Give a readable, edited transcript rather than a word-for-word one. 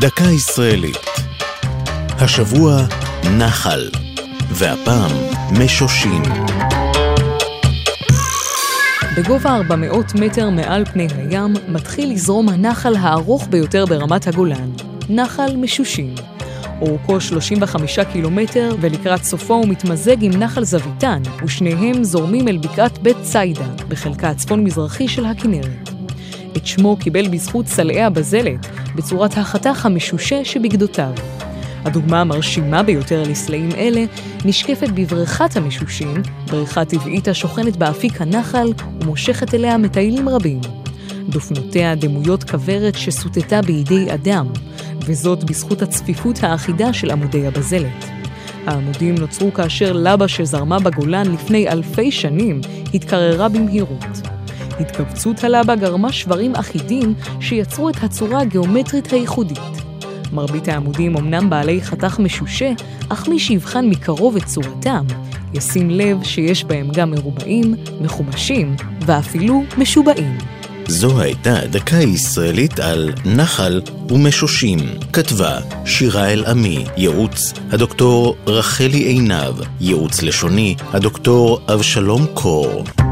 דקה ישראלית. השבוע נחל, והפעם משושים. בגובה 400 מטר מעל פני הים מתחיל לזרום הנחל הארוך ביותר ברמת הגולן, נחל משושים. אורכו 35 קילומטר ולקראת סופו הוא מתמזג עם נחל זוויתן, ושניהם זורמים אל בקעת בית ציידה, בחלקה הצפון-מזרחי של הכנרת. את שמו קיבל בזכות סלעי הבזלת, בצורת החתך המשושה שבגדותיו. הדוגמה המרשימה ביותר לסלעים אלה נשקפת בבריכת המשושים, בריכה טבעית השוכנת באפיק הנחל ומושכת אליה מטיילים רבים. דופנותיה דמויות כברת שסוטטה בידי אדם, וזאת בזכות הצפיפות האחידה של עמודי הבזלת. העמודים נוצרו כאשר לבה שזרמה בגולן לפני אלפי שנים התקררה במהירות. התכווצות הלבה גרמה שברים אחידים שיצרו את הצורה הגיאומטרית הייחודית. מרבית העמודים אמנם בעלי חתך משושה, אך מי שיבחן מקרוב את צורתם, ישים לב שיש בהם גם מרובעים, מחומשים ואפילו משובעים. זו הייתה דקה ישראלית על נחל ומשושים. כתבה שירה אל עמי, ייעוץ הדוקטור רחלי עיניו, ייעוץ לשוני הדוקטור אבשלום קור.